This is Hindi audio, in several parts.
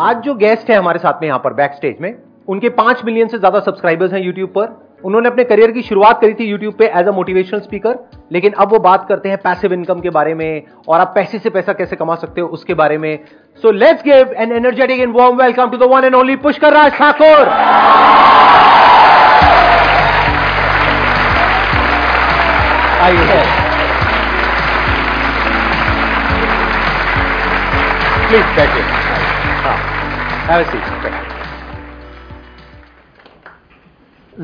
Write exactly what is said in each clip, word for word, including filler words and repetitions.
आज जो गेस्ट है हमारे साथ में यहाँ पर बैक स्टेज में, उनके पांच मिलियन से ज्यादा सब्सक्राइबर्स हैं यूट्यूब पर। उन्होंने अपने करियर की शुरुआत करी थी यूट्यूब पे एज अ मोटिवेशनल स्पीकर, लेकिन अब वो बात करते हैं पैसिव इनकम के बारे में और आप पैसे से पैसा कैसे कमा सकते हो उसके बारे में। So let's give an energetic and warm welcome to the one and only Pushkar Raj Thakur. Please बैठिए, हैव अ सीट।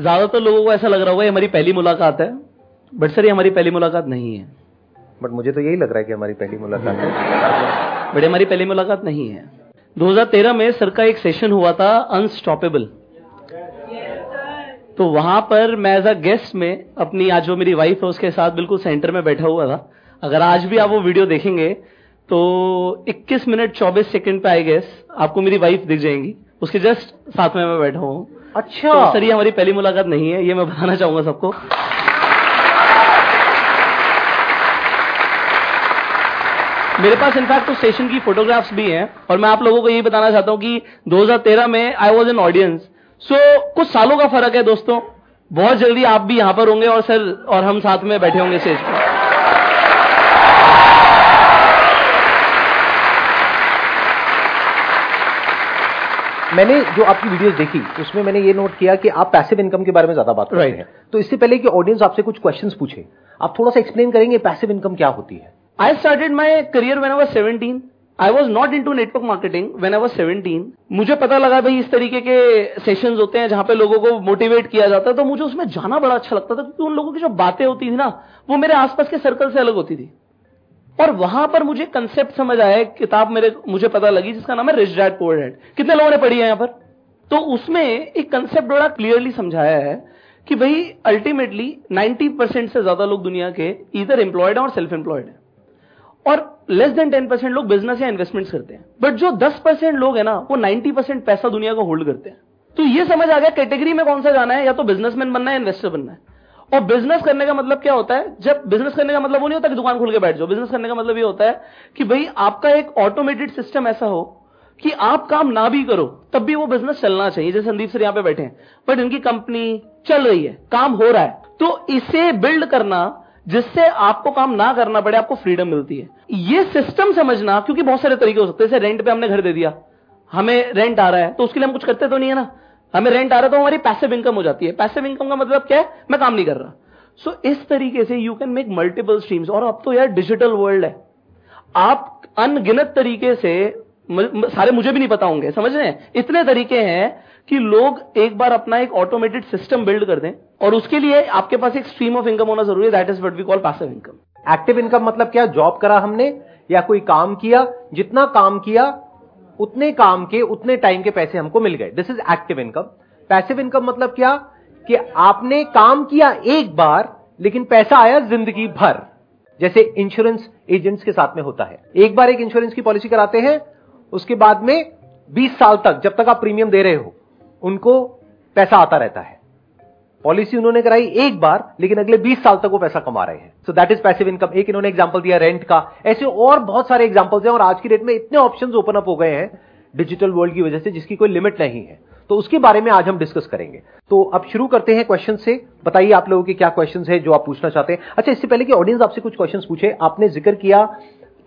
ज्यादातर लोगों को ऐसा लग रहा होगा ये हमारी पहली मुलाकात है, बट सर ये हमारी पहली मुलाकात नहीं है। बट मुझे तो यही लग रहा है कि हमारी पहली मुलाकात है, बट हमारी पहली मुलाकात नहीं है। दो हज़ार तेरह में सर का एक सेशन हुआ था अनस्टॉपेबल, तो वहां पर मैं एज अ गेस्ट में अपनी, आज जो मेरी वाइफ है उसके साथ बिल्कुल सेंटर में बैठा हुआ था। अगर आज भी आप वो वीडियो देखेंगे तो इक्कीस मिनट चौबीस सेकेंड पे आई गेस आपको मेरी वाइफ दिख जाएंगी, उसके जस्ट साथ में मैं बैठा हूँ। अच्छा, तो सर ये हमारी पहली मुलाकात नहीं है, ये मैं बताना चाहूंगा सबको। मेरे पास इनफैक्ट उस सेशन की फोटोग्राफ्स भी हैं और मैं आप लोगों को यही बताना चाहता हूं कि दो हज़ार तेरह में I was an audience. So कुछ सालों का फर्क है दोस्तों, बहुत जल्दी आप भी यहां पर होंगे और सर और हम साथ में बैठे होंगे स्टेज पर। मैंने जो आपकी वीडियोस देखी उसमें मैंने ये नोट किया कि आप पैसिव इनकम के बारे में ज्यादा बात करते right. हैं, तो इससे पहले कि ऑडियंस आपसे कुछ क्वेश्चंस पूछे, आप थोड़ा सा एक्सप्लेन करेंगे पैसिव इनकम क्या होती है। I started my career when I was seventeen. I was not into network marketing when I was seventeen. मुझे पता लगा भाई इस तरीके के सेशंस होते हैं जहां पे लोगों को मोटिवेट किया जाता है, तो मुझे उसमें जाना बड़ा अच्छा लगता था क्योंकि उन लोगों की जो बातें होती थी ना वो मेरे आसपास के सर्कल से अलग होती थी। और वहां पर मुझे कंसेप्ट समझ आया, किताब मेरे मुझे पता लगी जिसका नाम है रिच डैड पुअर डैड। कितने लोगों ने पढ़ी है यहाँ पर? तो उसमें एक कंसेप्ट बड़ा क्लियरली समझाया है कि भाई अल्टीमेटली नब्बे परसेंट से ज्यादा लोग दुनिया के इधर एम्प्लॉयड और सेल्फ एम्प्लॉयड है और लेस देन दस परसेंट लोग बिजनेस या इन्वेस्टमेंट करते हैं, बट जो दस परसेंट लोग है ना वो नब्बे परसेंट पैसा दुनिया को होल्ड करते हैं। तो ये समझ आ गया कैटेगरी में कौन सा जाना है, या तो बिजनेसमैन बनना है, इन्वेस्टर बनना है। और बिजनेस करने का मतलब क्या होता है? जब बिजनेस करने का मतलब वो नहीं होता कि दुकान खोल के बैठ जाओ, बिजनेस करने का मतलब ये होता है कि भाई आपका एक ऑटोमेटेड सिस्टम ऐसा हो कि आप काम ना भी करो तब भी वो बिजनेस चलना चाहिए। जैसे संदीप सर यहाँ पे बैठे हैं, बट इनकी कंपनी चल रही है, काम हो रहा है, तो इसे बिल्ड करना जिससे आपको काम ना करना पड़े, आपको फ्रीडम मिलती है। ये सिस्टम समझना, क्योंकि बहुत सारे तरीके हो सकते हैं। जैसे रेंट पे हमने घर दे दिया, हमें रेंट आ रहा है तो उसके लिए हम कुछ करते तो नहीं है ना, हमें रेंट आ रहा तो हमारी पैसिव इनकम हो जाती है। पैसिव इनकम का मतलब क्या है? मैं काम नहीं कर रहा। सो so, इस तरीके से you can make multiple streams. और अब तो यार डिजिटल वर्ल्ड है, आप अनगिनत तरीके से, सारे मुझे भी नहीं पता होंगे, समझ रहे हैं, इतने तरीके हैं कि लोग एक बार अपना एक ऑटोमेटेड सिस्टम बिल्ड कर दें और उसके लिए आपके पास एक स्ट्रीम ऑफ इनकम होना जरूरी है। That is what we call passive income. Active income मतलब क्या? जॉब करा हमने या कोई काम किया, जितना काम किया उतने काम के उतने टाइम के पैसे हमको मिल गए, this is active income. Passive income मतलब क्या? कि आपने काम किया एक बार लेकिन पैसा आया जिंदगी भर। जैसे इंश्योरेंस एजेंट्स के साथ में होता है, एक बार एक इंश्योरेंस की पॉलिसी कराते हैं, उसके बाद में बीस साल तक जब तक आप प्रीमियम दे रहे हो उनको पैसा आता रहता है। पॉलिसी उन्होंने कराई एक बार लेकिन अगले बीस साल तक वो पैसा कमा रहे हैं, so that is passive income. एक इन्होंने एग्जांपल दिया रेंट का, ऐसे और बहुत सारे एग्जांपल्स हैं। और आज की डेट में इतने ऑप्शंस ओपन अप हो गए हैं डिजिटल वर्ल्ड की वजह से जिसकी कोई लिमिट नहीं है, तो उसके बारे में आज हम डिस्कस करेंगे। तो अब शुरू करते हैं क्वेश्चन से। बताइए आप लोगों के क्या क्वेश्चन है जो आप पूछना चाहते हैं। अच्छा, इससे पहले कि ऑडियंस आपसे कुछ क्वेश्चन पूछे, आपने जिक्र किया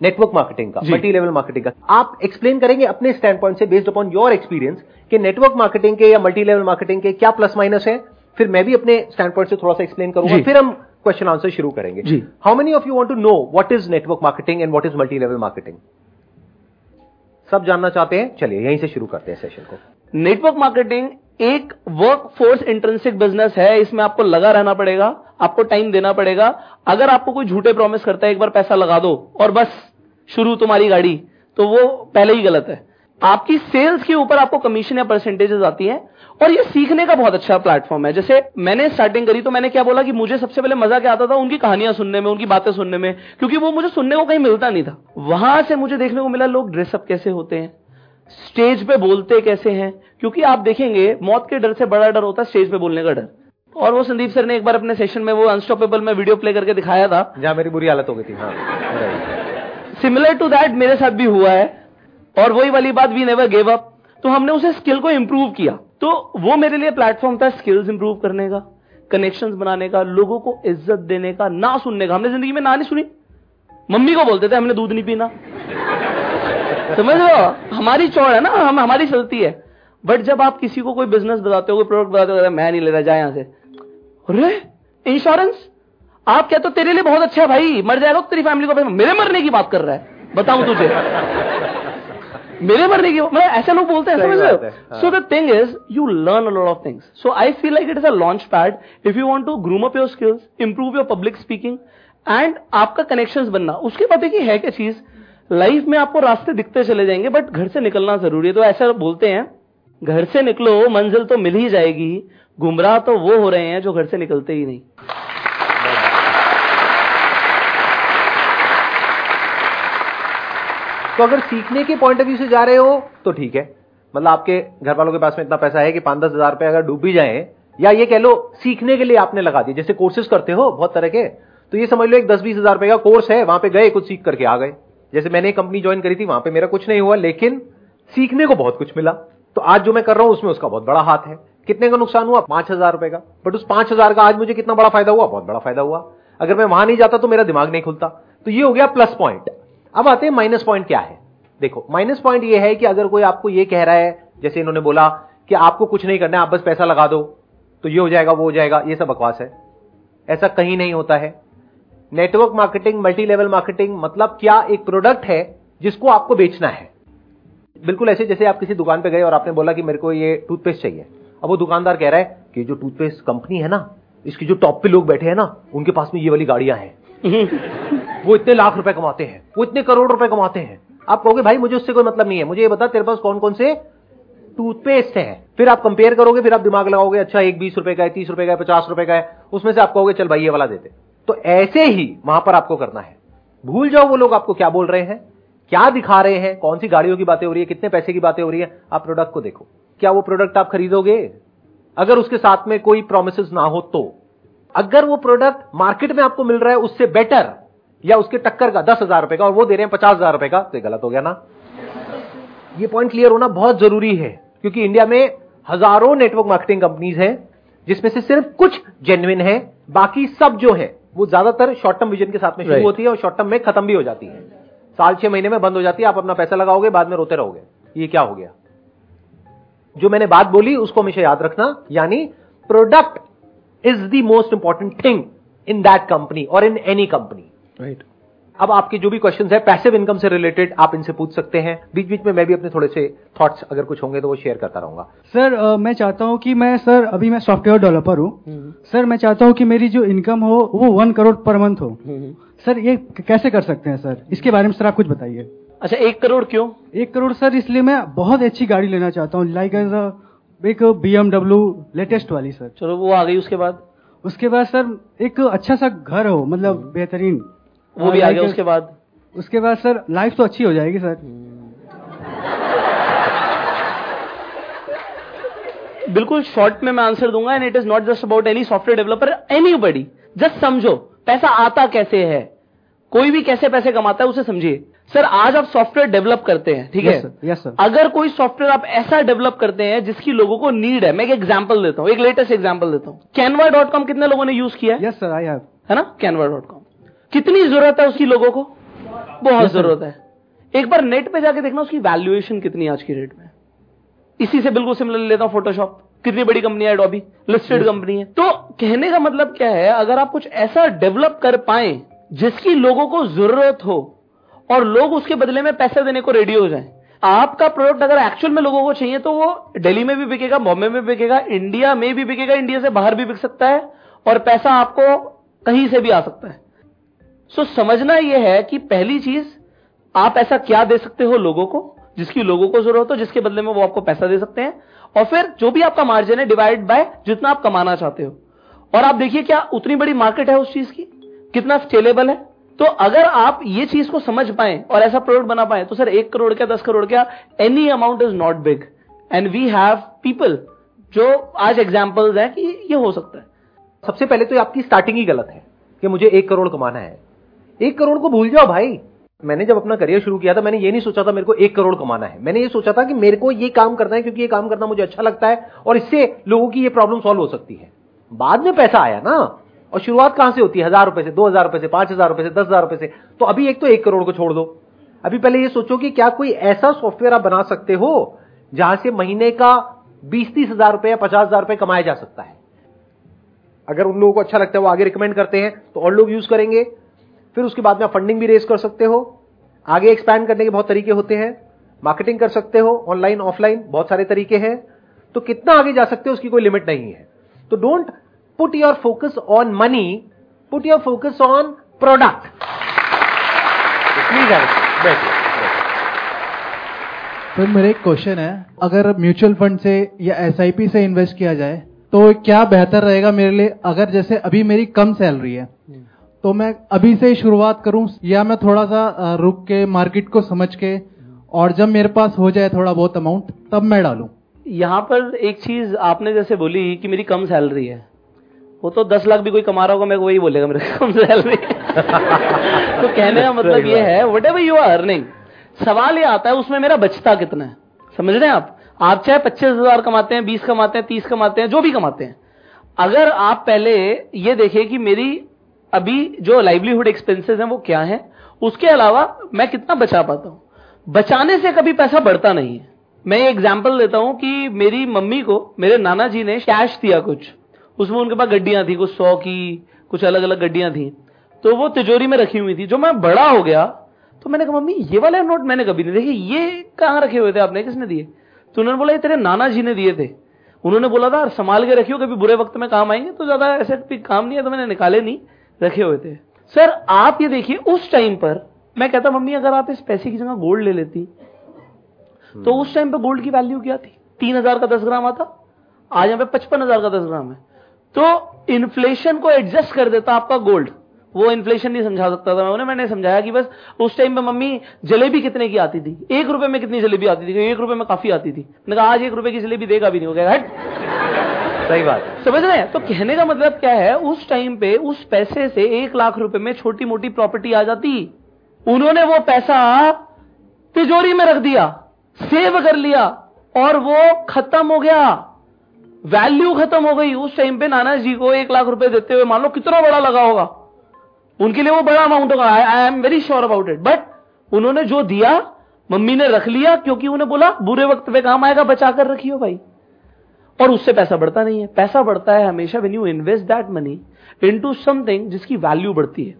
नेटवर्क मार्केटिंग का, मल्टी लेवल मार्केटिंग का। आप एक्सप्लेन करेंगे अपने स्टैंड पॉइंट से, बेस्ड अपॉन योर एक्सपीरियंस, कि नेटवर्क मार्केटिंग के या मल्टी लेवल मार्केटिंग के क्या प्लस माइनस है। फिर मैं भी अपने स्टैंड पॉइंट से थोड़ा सा एक्सप्लेन करूंगा, फिर हम क्वेश्चन आंसर शुरू करेंगे। How many of you want to know what is network marketing and what is multi level marketing? सब जानना चाहते हैं, चलिए यहीं से शुरू करते हैं सेशन को। नेटवर्क मार्केटिंग एक वर्क फोर्स इंट्रिंसिक बिजनेस है, इसमें आपको लगा रहना पड़ेगा, आपको टाइम देना पड़ेगा। अगर आपको कोई झूठे प्रॉमिस करता है एक बार पैसा लगा दो और बस शुरू तुम्हारी गाड़ी, तो वो पहले ही गलत है। आपकी सेल्स के ऊपर आपको कमीशन या परसेंटेजेस आती है और ये सीखने का बहुत अच्छा प्लेटफॉर्म है। जैसे मैंने स्टार्टिंग करी तो मैंने क्या बोला कि मुझे सबसे पहले मजा क्या आता था? उनकी कहानियां सुनने में, उनकी बातें सुनने में, क्योंकि वो मुझे सुनने को कहीं मिलता नहीं था। वहां से मुझे देखने को मिला लोग ड्रेसअप कैसे होते हैं, स्टेज पे बोलते कैसे हैं, क्योंकि आप देखेंगे मौत के डर से बड़ा डर होता है स्टेज पे बोलने का डर। और वो संदीप सर ने एक बार अपने सेशन में वो अनस्टॉपेबल में वीडियो प्ले करके दिखाया था जहां मेरी बुरी हालत हो गई थी। सिमिलर टू दैट मेरे साथ भी हुआ है और वही वाली बात, वी नेवर गिव अप। तो हमने उसे स्किल को इम्प्रूव किया। तो वो मेरे लिए प्लेटफॉर्म था स्किल्स इम्प्रूव करने का, कनेक्शंस बनाने का, लोगों को इज्जत देने का, ना सुनने का। हमने जिंदगी में ना नहीं सुनी, मम्मी को बोलते थे हमने दूध नहीं पीना, समझ लो हमारी चौड़ है ना, हम हमारी चलती है। बट जब आप किसी को कोई बिजनेस बताते हो, कोई प्रोडक्ट बताते हो, मैं नहीं ले रहा, जाए यहां से। अरे इंश्योरेंस आप कहते हो तेरे लिए बहुत अच्छा है भाई, मर जाएगा तेरी फैमिली को, मेरे मरने की बात कर रहा है, बताऊं तुझे मेरे मरने की, मतलब ऐसे लोग बोलते हैं, समझ रहे हो। So the thing is you learn a lot of things. So I feel like it is a launch pad if you want to groom up your skills, improve your public speaking and आपका कनेक्शंस बनना। उसके बाद देखिए है क्या चीज, लाइफ में आपको रास्ते दिखते चले जाएंगे बट घर से निकलना जरूरी है। तो ऐसा बोलते हैं घर से निकलो मंजिल तो मिल ही जाएगी, गुमराह तो वो हो रहे हैं जो घर से निकलते ही नहीं। तो अगर सीखने के पॉइंट ऑफ व्यू से जा रहे हो तो ठीक है, मतलब आपके घर वालों के पास में इतना पैसा है कि पांच दस हजार रुपए अगर डूब भी जाए, या ये कह लो सीखने के लिए आपने लगा दिए, जैसे कोर्सेज करते हो बहुत तरह के, तो ये समझ लो एक दस बीस हजार रुपए का कोर्स है, वहां पे गए कुछ सीख करके आ गए। जैसे मैंने एक कंपनी ज्वाइन करी थी, वहां पे मेरा कुछ नहीं हुआ लेकिन सीखने को बहुत कुछ मिला। तो आज जो मैं कर रहा हूं उसमें उसका बहुत बड़ा हाथ है। कितने का नुकसान हुआ? पांच हजार रुपए का। बट उस पांच हजार का आज मुझे कितना बड़ा फायदा हुआ? बहुत बड़ा फायदा हुआ। अगर मैं वहां नहीं जाता तो मेरा दिमाग नहीं खुलता। तो ये हो गया प्लस पॉइंट। अब आते हैं माइनस पॉइंट क्या है। देखो माइनस पॉइंट ये है कि अगर कोई आपको ये कह रहा है, जैसे इन्होंने बोला कि आपको कुछ नहीं करना है, आप बस पैसा लगा दो तो ये हो जाएगा वो हो जाएगा, ये सब बकवास है, ऐसा कहीं नहीं होता है। Network marketing, multi level marketing मतलब क्या, एक प्रोडक्ट है जिसको आपको बेचना है। बिल्कुल ऐसे जैसे आप किसी दुकान पे गए और आपने बोला कि मेरे को ये टूथपेस्ट चाहिए। अब वो दुकानदार कह रहा है कि जो टूथपेस्ट कंपनी है ना, इसकी जो टॉप पे लोग बैठे हैं ना, उनके पास में ये वाली गाड़ियां हैं, वो इतने लाख रुपए कमाते हैं, वो इतने करोड़ रुपए कमाते हैं। आप कहोगे भाई मुझे उससे कोई मतलब नहीं है, मुझे ये बता तेरे पास कौन कौन से टूथपेस्ट है। फिर आप कंपेयर करोगे, फिर आप दिमाग लगाओगे, अच्छा एक बीस रुपए का है, तीस रुपए का है, पचास रुपए का है, उसमें से आप कहोगे चल भाई ये वाला देते। तो ऐसे ही वहां पर आपको करना है, भूल जाओ वो लोग आपको क्या बोल रहे हैं, क्या दिखा रहे हैं, कौन सी गाड़ियों की बातें हो रही है, कितने पैसे की बातें हो रही है। आप प्रोडक्ट को देखो, क्या वो प्रोडक्ट आप खरीदोगे? अगर उसके साथ में कोई प्रोमिसेस ना हो तो। अगर वो प्रोडक्ट मार्केट में आपको मिल रहा है उससे बेटर या उसके टक्कर का दस हजार रुपए का और वो दे रहे हैं पचास हजार रुपए का, तो गलत हो गया ना। ये पॉइंट क्लियर होना बहुत जरूरी है क्योंकि इंडिया में हजारों नेटवर्क मार्केटिंग कंपनीज हैं जिसमें से सिर्फ कुछ जेन्युइन है, बाकी सब जो है वो ज्यादातर शॉर्ट टर्म विजन के साथ में शुरू होती है और शॉर्ट टर्म में खत्म भी हो जाती है, साल छह महीने में बंद हो जाती है। आप अपना पैसा लगाओगे, बाद में रोते रहोगे ये क्या हो गया। जो मैंने बात बोली उसको हमेशा याद रखना, यानी product is the most important thing in that company और इन एनी कंपनी, राइट। अब आपके जो भी क्वेश्चंस है पैसिव इनकम से रिलेटेड आप इनसे पूछ सकते हैं। बीच बीच में मैं भी अपने थोड़े से थॉट्स अगर कुछ होंगे तो वो शेयर करता रहूंगा। सर आ, मैं चाहता हूँ कि मैं सर अभी मैं सॉफ्टवेयर डेवलपर हूँ सर, मैं चाहता हूँ कि मेरी जो इनकम हो वो वन करोड़ पर मंथ हो सर, ये कैसे कर सकते हैं सर, इसके बारे में सर आप कुछ बताइए। अच्छा एक करोड़ क्यों? एक करोड़ सर इसलिए मैं बहुत अच्छी गाड़ी लेना चाहता हूँ, लाइक एक बी एम डब्ल्यू लेटेस्ट वाली सर। चलो वो आ गई, उसके बाद उसके बाद सर एक अच्छा सा घर हो, मतलब बेहतरीन, वो भी आ गया। उसके बाद उसके बाद सर लाइफ तो अच्छी हो जाएगी सर। बिल्कुल शॉर्ट में मैं आंसर दूंगा and it is not just about any software developer, anybody. Just समझो पैसा आता कैसे है, कोई भी कैसे पैसे कमाता है उसे समझिए। सर आज आप सॉफ्टवेयर डेवलप करते हैं, ठीक है? Yes sir, yes sir. अगर कोई सॉफ्टवेयर आप ऐसा डेवलप करते हैं जिसकी लोगों को नीड है, मैं एक एग्जांपल देता हूँ, एक लेटेस्ट एग्जांपल देता हूँ। कैनवा डॉट कॉम कितने लोगों ने यूज किया है? यस सर आई हैव, है ना? कैनवा डॉट कॉम कितनी जरूरत है उसकी लोगों को? बहुत जरूरत है। एक बार नेट पे जाके देखना उसकी वैल्यूएशन कितनी आज की रेट में। इसी से बिल्कुल सिमिलर लेता हूं फोटोशॉप, कितनी बड़ी कंपनी है, एडोबी लिस्टेड कंपनी है। तो कहने का मतलब क्या है, अगर आप कुछ ऐसा डेवलप कर पाए जिसकी लोगों को जरूरत हो और लोग उसके बदले में पैसे देने को रेडी हो जाएं। आपका प्रोडक्ट अगर एक्चुअल में लोगों को चाहिए तो वो दिल्ली में भी बिकेगा, बॉम्बे में भी बिकेगा, इंडिया में भी बिकेगा, इंडिया से बाहर भी बिक सकता है और पैसा आपको कहीं से भी आ सकता है। सो so, समझना यह है कि पहली चीज आप ऐसा क्या दे सकते हो लोगों को जिसकी लोगों को जरूरत हो, जिसके बदले में वो आपको पैसा दे सकते हैं, और फिर जो भी आपका मार्जिन है डिवाइड बाय जितना आप कमाना चाहते हो। और आप देखिए क्या उतनी बड़ी मार्केट है उस चीज की, कितना स्केलेबल है। तो अगर आप ये चीज को समझ पाए और ऐसा प्रोडक्ट बना पाए तो सर एक करोड़ क्या, दस करोड़ क्या, any amount is not big and we have people जो आज एग्जाम्पल्स है कि ये हो सकता है। सबसे पहले तो आपकी स्टार्टिंग ही गलत है कि मुझे एक करोड़ कमाना है। एक करोड़ को भूल जाओ भाई, मैंने जब अपना करियर शुरू किया था, मैंने ये नहीं सोचा था मेरे को एक करोड़ कमाना है। मैंने ये सोचा था कि मेरे को ये काम करना है क्योंकि ये काम करना मुझे अच्छा लगता है और इससे लोगों की ये प्रॉब्लम सॉल्व हो सकती है। बाद में पैसा आया ना, और शुरुआत कहां से होती है? हजार रुपए से, दो हजार रुपए से, पांच हजार रुपए से, दस हजार रुपए से। तो अभी एक तो एक करोड़ को छोड़ दो, अभी पहले ये सोचो कि क्या कोई ऐसा सॉफ्टवेयर आप बना सकते हो जहां से महीने का बीस तीस हजार रुपए या पचास हजार रुपए कमाया जा सकता है। अगर उन लोगों को अच्छा लगता है वो आगे रिकमेंड करते हैं तो और लोग यूज करेंगे। फिर उसके बाद में फंडिंग भी रेज कर सकते हो। आगे एक्सपैंड करने के बहुत तरीके होते हैं, मार्केटिंग कर सकते हो, ऑनलाइन ऑफलाइन बहुत सारे तरीके हैं। तो कितना आगे जा सकते हो उसकी कोई लिमिट नहीं है। तो don't put your focus on money, put your focus on product. Please बैठो। तो मेरा एक क्वेश्चन है, अगर म्यूचुअल फंड से या एसआईपी से इन्वेस्ट किया जाए तो क्या बेहतर रहेगा मेरे लिए? अगर जैसे अभी मेरी कम सैलरी है तो मैं अभी से शुरुआत करूं या मैं थोड़ा सा रुक के मार्केट को समझ के और जब मेरे पास हो जाए थोड़ा बहुत अमाउंट तब मैं डालूं? यहाँ पर एक चीज आपने जैसे बोली कि मेरी कम सैलरी है, वो तो दस लाख भी कोई कमा रहा होगा मेरे को वही बोलेगा मेरे कम सैलरी। तो कहने का मतलब ये है व्हाटएवर यू आर अर्निंग, सवाल ये आता है उसमें मेरा बचता कितना है। समझ रहे हैं आप? आप चाहे पच्चीस हजार कमाते हैं, बीस कमाते हैं, तीस कमाते हैं, जो भी कमाते हैं, अगर आप पहले ये देखें कि मेरी अभी जो लाइवलीहुड एक्सपेंसेस हैं वो क्या हैं, उसके अलावा मैं कितना बचा पाता हूँ। बचाने से कभी पैसा बढ़ता नहीं है। मैं ये एग्जाम्पल देता हूँ कि मेरी मम्मी को मेरे नाना जी ने कैश दिया कुछ, उसमें उनके पास गड्डियां थी, कुछ सौ की, कुछ अलग अलग गड्डियां थी, तो वो तिजोरी में रखी हुई थी। जो मैं बड़ा हो गया तो मैंने कहा मम्मी ये वाले नोट मैंने कभी नहीं देखे, ये कहाँ रखे हुए थे आपने, किसने दिए? तो उन्होंने बोला ये तेरे नाना जी ने दिए थे, उन्होंने बोला था संभाल के रखियो कभी बुरे वक्त में काम आएंगे, तो ज्यादा ऐसे काम नहीं है तो मैंने निकाले नहीं, रखे हुए थे। सर आप ये देखिए उस टाइम पर मैं कहता मम्मी अगर आप इस पैसे की जगह गोल्ड ले लेती तो उस टाइम पर गोल्ड की वैल्यू क्या थी? तीन हजार का दस ग्राम आता, आज यहाँ पे पचपन हजार का दस ग्राम है। तो इन्फ्लेशन को एडजस्ट कर देता आपका गोल्ड। वो इन्फ्लेशन नहीं समझा सकता था मैं उन्हें, मैंने समझाया कि बस उस टाइम पे मम्मी जलेबी कितने की आती थी, एक रुपए में कितनी जलेबी आती थी, एक रुपए में काफी आती थी। मैंने कहा आज एक रुपए की जलेबी देगा भी नहीं, हो गया हट। सही बात, समझ रहे हैं? तो कहने का मतलब क्या है, उस टाइम पे उस पैसे से एक लाख रुपए में छोटी मोटी प्रॉपर्टी आ जाती। उन्होंने वो पैसा तिजोरी में रख दिया, सेव कर लिया और वो खत्म हो गया, वैल्यू खत्म हो गई। उस टाइम पे नाना जी को एक लाख रुपए देते हुए मान लो कितना बड़ा लगा होगा, उनके लिए वो बड़ा अमाउंट होगा, I am very sure about it. But उन्होंने जो दिया मम्मी ने रख लिया क्योंकि उन्हें बोला बुरे वक्त पे काम आएगा, बचा कर रखियो भाई। और उससे पैसा बढ़ता नहीं है। पैसा बढ़ता है हमेशा when you invest that money into something जिसकी वैल्यू बढ़ती है।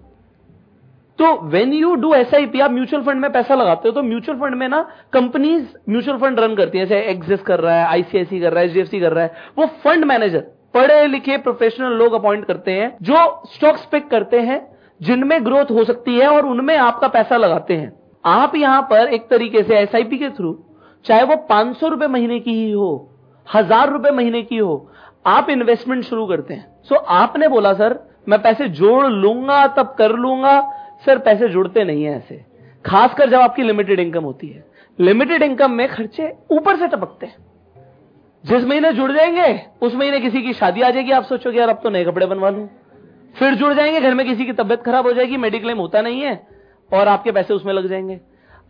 तो व्हेन यू डू एसआईपी, आप म्यूचुअल फंड में पैसा लगाते हो तो म्यूचुअल फंड में ना कंपनीज म्यूचुअल फंड रन करती है, जैसे एक्सिस कर रहा है, आईसीआईसीआई कर रहा है, एचडीएफसी कर रहा है। वो फंड मैनेजर पढ़े लिखे प्रोफेशनल लोग अपॉइंट करते हैं जो स्टॉक्स पिक करते हैं जिनमें ग्रोथ हो सकती है और उनमें आपका पैसा लगाते हैं। आप यहां पर एक तरीके से एसआईपी के थ्रू, चाहे वो पांच सौ रुपए महीने की ही हो, हजार रुपए महीने की हो, आप इन्वेस्टमेंट शुरू करते हैं। सो आपने बोला सर मैं पैसे जोड़ लूंगा तब कर लूंगा। सर पैसे जुड़ते नहीं है ऐसे, खासकर जब आपकी लिमिटेड इनकम होती है। लिमिटेड इनकम में खर्चे ऊपर से टपकते हैं, जिस महीने जुड़ जाएंगे उस महीने किसी की शादी आ जाएगी, आप सोचोगे यार अब तो नए कपड़े बनवा लूं, फिर जुड़ जाएंगे घर में किसी की तबियत खराब हो जाएगी, मेडिक्लेम होता नहीं है और आपके पैसे उसमें लग जाएंगे,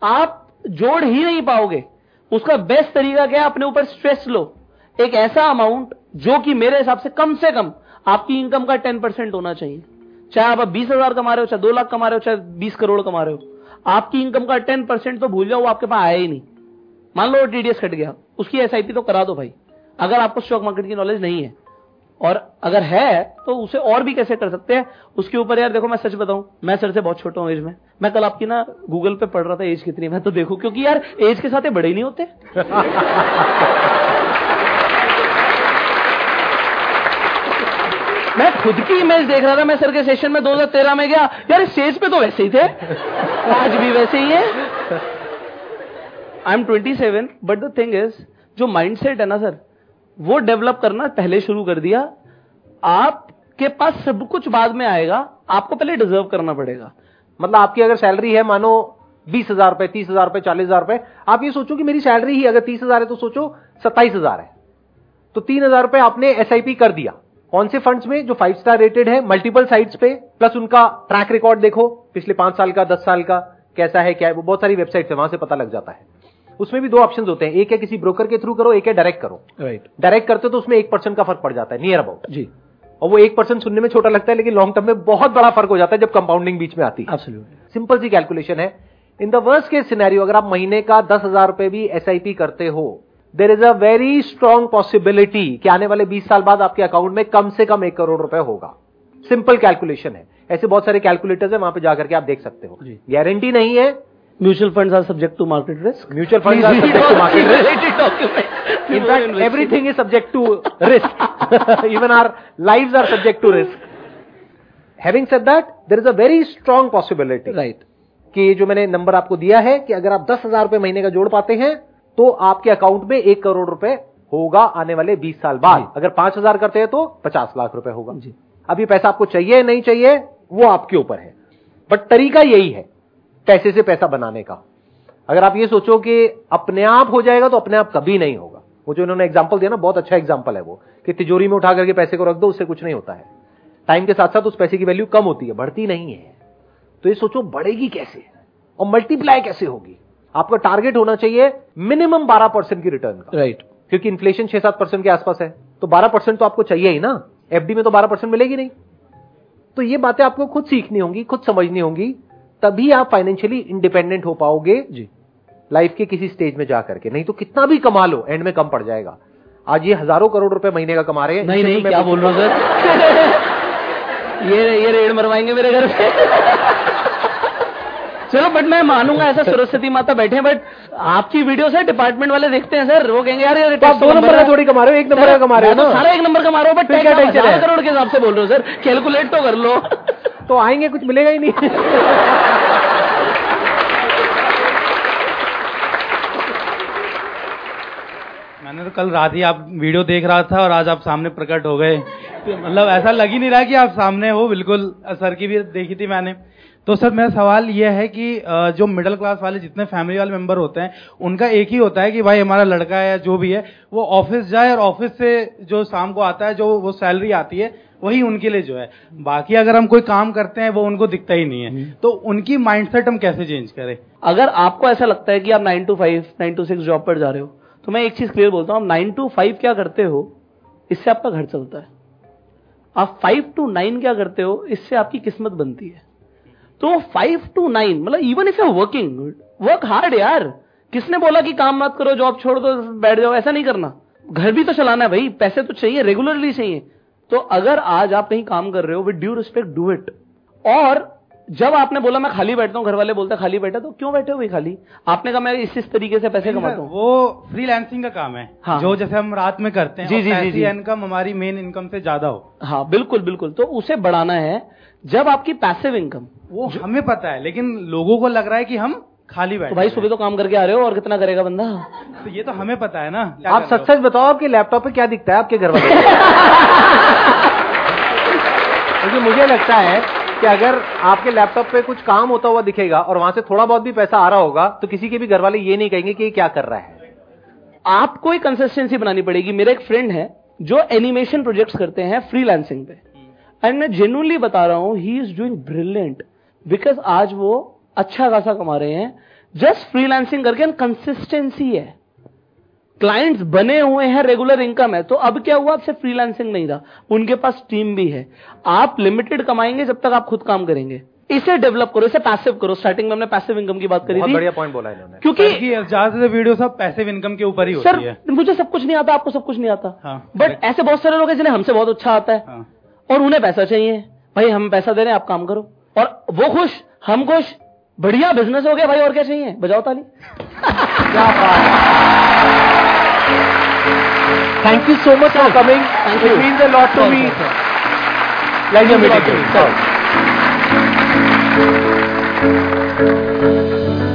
आप जोड़ ही नहीं पाओगे। उसका बेस्ट तरीका क्या है, अपने ऊपर स्ट्रेस लो, एक ऐसा अमाउंट जो कि मेरे हिसाब से कम से कम आपकी इनकम का टेन परसेंट होना चाहिए। चाहे आप बीस हजार कमा रहे हो, चाहे दो लाख कमा रहे हो, चाहे बीस करोड़ कमा रहे हो, आपकी इनकम का टेन परसेंट तो भूल जाओ, आपके पास आया ही नहीं। मान लो टीडीएस कट गया, उसकी एसआईपी तो करा दो भाई, अगर आपको स्टॉक मार्केट की नॉलेज नहीं है, और अगर है तो उसे और भी कैसे कर सकते हैं उसके ऊपर। यार देखो मैं सच बताऊं, मैं सर से बहुत छोटा हूँ एज में। मैं कल आपकी ना गूगल पे पढ़ रहा था एज कितनी, मैं तो देखो क्योंकि यार एज के साथ बड़े ही नहीं होते। मैं खुद की इमेज देख रहा था, मैं सर के सेशन में दो हजार तेरह में गया, यार स्टेज पे तो वैसे ही थे, आज भी वैसे ही है। I am twenty seven, but the thing is जो माइंडसेट है ना सर, वो डेवलप करना पहले शुरू कर दिया। आपके पास सब कुछ बाद में आएगा, आपको पहले डिजर्व करना पड़ेगा। मतलब आपकी अगर सैलरी है मानो बीस हजार रुपए, तीस हजार रुपए, चालीस हजार रुपए, आप ये सोचो कि मेरी सैलरी ही अगर तीस हजार है तो सोचो सत्ताईस हजार है, तो तीन हजार रुपए आपने एसआईपी कर दिया। कौन से फंड्स में? जो फाइव स्टार रेटेड है, मल्टीपल साइट्स पे, प्लस उनका ट्रैक रिकॉर्ड देखो पिछले पांच साल का, दस साल का, कैसा है क्या है, वो बहुत सारी वेबसाइट्स है वहां से पता लग जाता है। उसमें भी दो ऑप्शंस होते हैं, एक है किसी ब्रोकर के थ्रू करो, एक है डायरेक्ट करो। Right right. डायरेक्ट करते तो उसमें एक परसेंट का फर्क पड़ जाता है, नियर अबाउट जी, और वो एक परसेंट सुनने में छोटा लगता है लेकिन लॉन्ग टर्म में बहुत बड़ा फर्क हो जाता है जब कंपाउंडिंग बीच में आती है। एब्सोल्युटली सिंपल सी कैलकुलेशन है। In the worst case scenario अगर आप महीने का दस हजार रुपए भी एसआईपी करते हो, there is a very strong possibility कि आने वाले बीस साल बाद आपके अकाउंट में कम से कम एक करोड़ रुपए होगा। सिंपल कैलकुलेशन है, ऐसे बहुत सारे कैलकुलेटर्स हैं, वहां पे जाकर के आप देख सकते हो, गारंटी नहीं है। Mutual funds are subject to market risk, mutual funds are subject to market risk, in fact everything is subject to risk, even our lives are subject to risk. Having said that, there is a very strong possibility right कि ये जो मैंने नंबर आपको दिया है कि अगर आप दस हजार रुपए महीने का जोड़ पाते हैं तो आपके अकाउंट में एक करोड़ रुपए होगा आने वाले बीस साल बाद। अगर पांच हजार करते हैं तो पचास लाख रुपए होगा जी। अब ये पैसा आपको चाहिए नहीं चाहिए वो आपके ऊपर है, बट तरीका यही है पैसे से पैसा बनाने का। अगर आप ये सोचो कि अपने आप हो जाएगा तो अपने आप कभी नहीं होगा। वो जो इन्होंने एग्जाम्पल दिया ना, बहुत अच्छा एग्जाम्पल है वो, कि तिजोरी में उठा करके पैसे को रख दो, उससे कुछ नहीं होता है। टाइम के साथ साथ उस पैसे की वैल्यू कम होती है, बढ़ती नहीं है। तो ये सोचो बढ़ेगी कैसे और मल्टीप्लाई कैसे होगी। आपका टारगेट होना चाहिए मिनिमम बारह परसेंट की रिटर्न का राइट right. क्योंकि इन्फ्लेशन छह सात परसेंट के आसपास है, तो बारह परसेंट तो आपको चाहिए ही ना। एफडी में तो बारह परसेंट मिलेगी नहीं। तो ये बातें आपको खुद सीखनी होंगी, खुद समझनी होंगी, तभी आप फाइनेंशियली इंडिपेंडेंट हो पाओगे जी लाइफ के किसी स्टेज में जा करके। नहीं तो कितना भी कमा लो एंड में कम पड़ जाएगा। आज ये हजारों करोड़ रुपए महीने का कमा रहे हैं। नहीं नहीं, क्या बोल रहा हूं सर, ये ये रेड मरवाएंगे मेरे घर पे। चलो, बट मैं मानूंगा ऐसा सरस्वती माता बैठे हैं, बट आपकी वीडियो से डिपार्टमेंट वाले देखते हैं सर, वो कहेंगे यार ये तो आप दो नंबर का थोड़ी कमा रहे हो, एक नंबर का कमा रहे हो ना, सारा एक नंबर कमा रहे हो, बट क्या टेंशन है, करोड़ के हिसाब से बोल रहे हो सर, कैलकुलेट तो कर लो। तो आएंगे, कुछ मिलेगा ही नहीं। मैंने तो कल रात ही आप वीडियो देख रहा था और आज आप सामने प्रकट हो गए, मतलब ऐसा लग ही नहीं रहा कि आप सामने हो। बिल्कुल, सर की भी देखी थी मैंने। तो सर मेरा सवाल यह है कि जो मिडिल क्लास वाले जितने फैमिली वाले मेंबर होते हैं उनका एक ही होता है कि भाई हमारा लड़का है या जो भी है वो ऑफिस जाए और ऑफिस से जो शाम को आता है जो वो सैलरी आती है वही उनके लिए जो है, बाकी अगर हम कोई काम करते हैं वो उनको दिखता ही नहीं है। तो उनकी माइंडसेट हम कैसे चेंज करें? अगर आपको ऐसा लगता है कि आप nine to five nine to six job पर जा रहे हो तो मैं एक चीज क्लियर बोलता हूँ, आप नाइन टू फाइव क्या करते हो इससे आपका घर चलता है, आप फाइव टू नाइन क्या करते हो इससे आपकी किस्मत बनती है। तो फाइव टू नाइन मतलब even if you are working, work hard यार, किसने बोला कि काम मत करो, जॉब छोड़ दो, बैठ जाओ, ऐसा नहीं करना। घर भी तो चलाना है भाई, पैसे तो चाहिए, रेगुलरली चाहिए। तो अगर आज आप कहीं काम कर रहे हो with due respect do it. और जब आपने बोला मैं खाली बैठता हूँ, घर वाले बोलते खाली बैठा, तो क्यों बैठे हो भाई खाली? आपने कहा मैं इस इस तरीके से पैसे कमाता हूँ। वो फ्रीलांसिंग का काम है हाँ। जो जैसे हम रात में करते हैं, जी जी जी, इनकम हमारी मेन इनकम से ज्यादा हो। हाँ बिल्कुल बिल्कुल, तो उसे बढ़ाना है। जब आपकी पैसिव इनकम, वो हमें पता है, लेकिन लोगों को लग रहा है कि हम खाली बैठे, तो भाई सुबह तो काम करके आ रहे हो और कितना करेगा बंदा, तो ये तो हमें पता है ना। आप सच सच बताओ, आपके लैपटॉप पे क्या दिखता है आपके घर वाले? क्योंकि मुझे लगता है कि अगर आपके लैपटॉप पे कुछ काम होता हुआ दिखेगा और वहां से थोड़ा बहुत भी पैसा आ रहा होगा तो किसी के भी घर वाले ये नहीं कहेंगे कि ये क्या कर रहा है। आपको एक कंसिस्टेंसी बनानी पड़ेगी। मेरा एक फ्रेंड है जो एनिमेशन प्रोजेक्ट्स करते हैं फ्रीलांसिंग पे, एंड मैं जेन्युइनली बता रहा हूँ he is doing brilliant, because आज वो अच्छा खासा कमा रहे हैं जस्ट फ्रीलांसिंग करके, एंड कंसिस्टेंसी है, क्लाइंट्स बने हुए हैं, रेगुलर इनकम है। तो अब क्या हुआ, अब सिर्फ फ्रीलांसिंग नहीं था, उनके पास टीम भी है। आप लिमिटेड कमाएंगे जब तक आप खुद काम करेंगे। इसे डेवलप करो, इसे पैसिव करो। स्टार्टिंग में हमने पैसिव इनकम की बात करी थी, बढ़िया पॉइंट बोला इन्होंने, क्योंकि ज्यादातर वीडियो सब पैसिव इनकम के ऊपर ही होती है। सर मुझे सब कुछ नहीं आता, आपको सब कुछ नहीं आता हाँ, बट ऐसे बहुत सारे लोग हैं जिन्हें हमसे बहुत अच्छा आता है हाँ, और उन्हें पैसा चाहिए। भाई हम पैसा दे रहे हैं, आप काम करो, और वो खुश, हम खुश, बढ़िया बिजनेस हो गया भाई, और क्या चाहिए, बजाओ ताली। क्या बात, thank you so much for coming, it means a lot to me, like meeting.